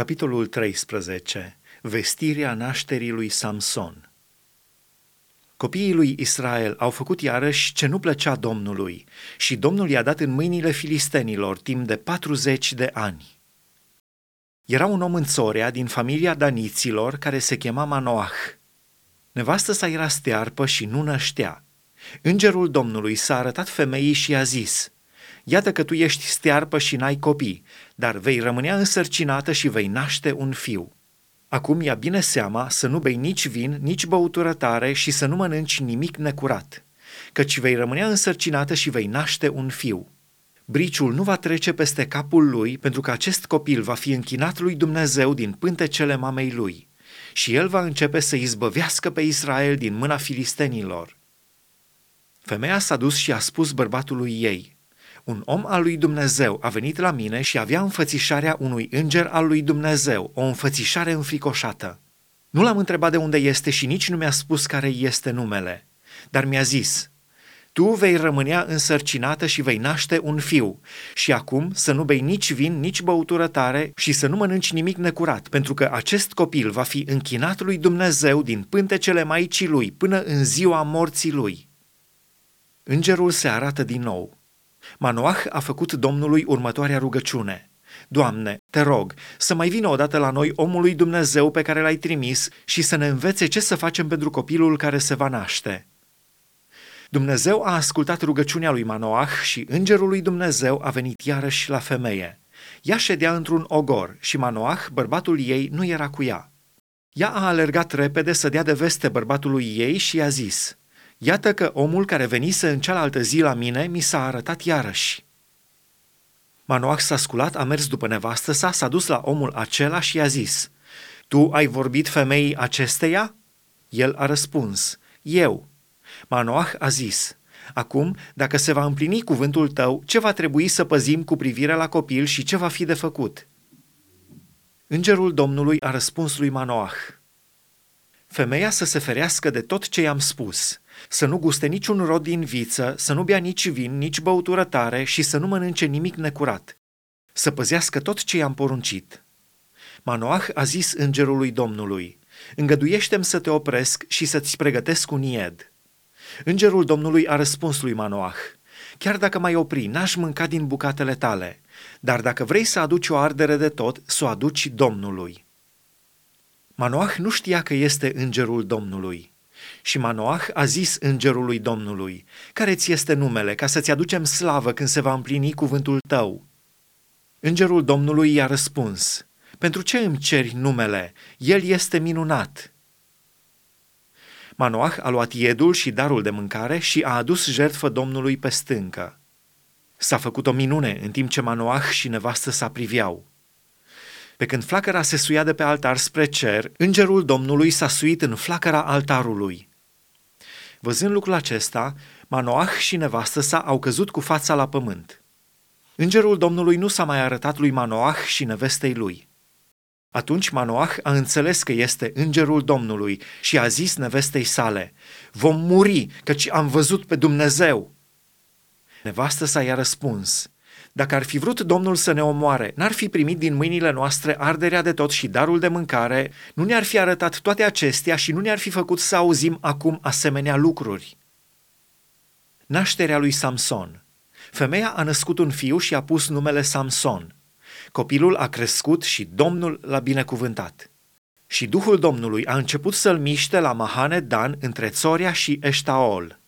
Capitolul 13. Vestirea nașterii lui Samson. Copiii lui Israel au făcut iarăși ce nu plăcea Domnului și Domnul i-a dat în mâinile filistenilor timp de 40 de ani. Era un om în Țorea din familia Daniților care se chema Manoah. Nevastă sa era stearpă și nu năștea. Îngerul Domnului s-a arătat femeii și i-a zis: „Iată că tu ești stearpă și n-ai copii, dar vei rămânea însărcinată și vei naște un fiu. Acum ia bine seama să nu bei nici vin, nici băutură tare și să nu mănânci nimic necurat, căci vei rămânea însărcinată și vei naște un fiu. Briciul nu va trece peste capul lui, pentru că acest copil va fi închinat lui Dumnezeu din pântecele mamei lui și el va începe să izbăvească pe Israel din mâna filistenilor." Femeia s-a dus și a spus bărbatului ei: „Un om al lui Dumnezeu a venit la mine și avea înfățișarea unui înger al lui Dumnezeu, o înfățișare înfricoșată. Nu l-am întrebat de unde este și nici nu mi-a spus care este numele, dar mi-a zis: tu vei rămânea însărcinată și vei naște un fiu și acum să nu bei nici vin, nici băutură tare și să nu mănânci nimic necurat, pentru că acest copil va fi închinat lui Dumnezeu din pântecele maicii lui până în ziua morții lui." Îngerul se arată din nou. Manoah a făcut Domnului următoarea rugăciune: „Doamne, te rog, să mai vină odată la noi omul lui Dumnezeu pe care l-ai trimis și să ne învețe ce să facem pentru copilul care se va naște." Dumnezeu a ascultat rugăciunea lui Manoah și îngerul lui Dumnezeu a venit iarăși la femeie. Ea ședea într-un ogor și Manoah, bărbatul ei, nu era cu ea. Ea a alergat repede să dea de veste bărbatului ei și i-a zis: „Iată că omul care venise în cealaltă zi la mine mi s-a arătat iarăși." Manoah s-a sculat, a mers după nevastă sa, s-a dus la omul acela și i-a zis: „Tu ai vorbit femeii acesteia?" El a răspuns: „Eu." Manoah a zis: „Acum, dacă se va împlini cuvântul tău, ce va trebui să păzim cu privire la copil și ce va fi de făcut?" Îngerul Domnului a răspuns lui Manoah: „Femeia să se ferească de tot ce i-am spus, să nu guste niciun rod din viță, să nu bea nici vin, nici băutură tare și să nu mănânce nimic necurat, să păzească tot ce i-am poruncit." Manoah a zis îngerului Domnului: „Îngăduiește-mi să te opresc și să-ți pregătesc un ied." Îngerul Domnului a răspuns lui Manoah: „Chiar dacă m-ai opri, n-aș mânca din bucatele tale, dar dacă vrei să aduci o ardere de tot, să o aduci Domnului." Manoah nu știa că este îngerul Domnului. Și Manoah a zis îngerului Domnului: „Care ți este numele, ca să-ți aducem slavă când se va împlini cuvântul tău?" Îngerul Domnului i-a răspuns: „Pentru ce îmi ceri numele? El este minunat." Manoah a luat iedul și darul de mâncare și a adus jertfă Domnului pe stâncă. S-a făcut o minune în timp ce Manoah și nevastă sa priveau. Pe când flacăra se suia de pe altar spre cer, îngerul Domnului s-a suit în flacăra altarului. Văzând lucrul acesta, Manoah și nevastă sa au căzut cu fața la pământ. Îngerul Domnului nu s-a mai arătat lui Manoah și nevestei lui. Atunci Manoah a înțeles că este îngerul Domnului și a zis nevestei sale: „Vom muri, căci am văzut pe Dumnezeu." Nevastă sa i-a răspuns: „Dacă ar fi vrut Domnul să ne omoare, n-ar fi primit din mâinile noastre arderea de tot și darul de mâncare, nu ne-ar fi arătat toate acestea și nu ne-ar fi făcut să auzim acum asemenea lucruri." Nașterea lui Samson. Femeia a născut un fiu și a pus numele Samson. Copilul a crescut și Domnul l-a binecuvântat. Și Duhul Domnului a început să-l miște la Mahane Dan între Țorea și Eștaol.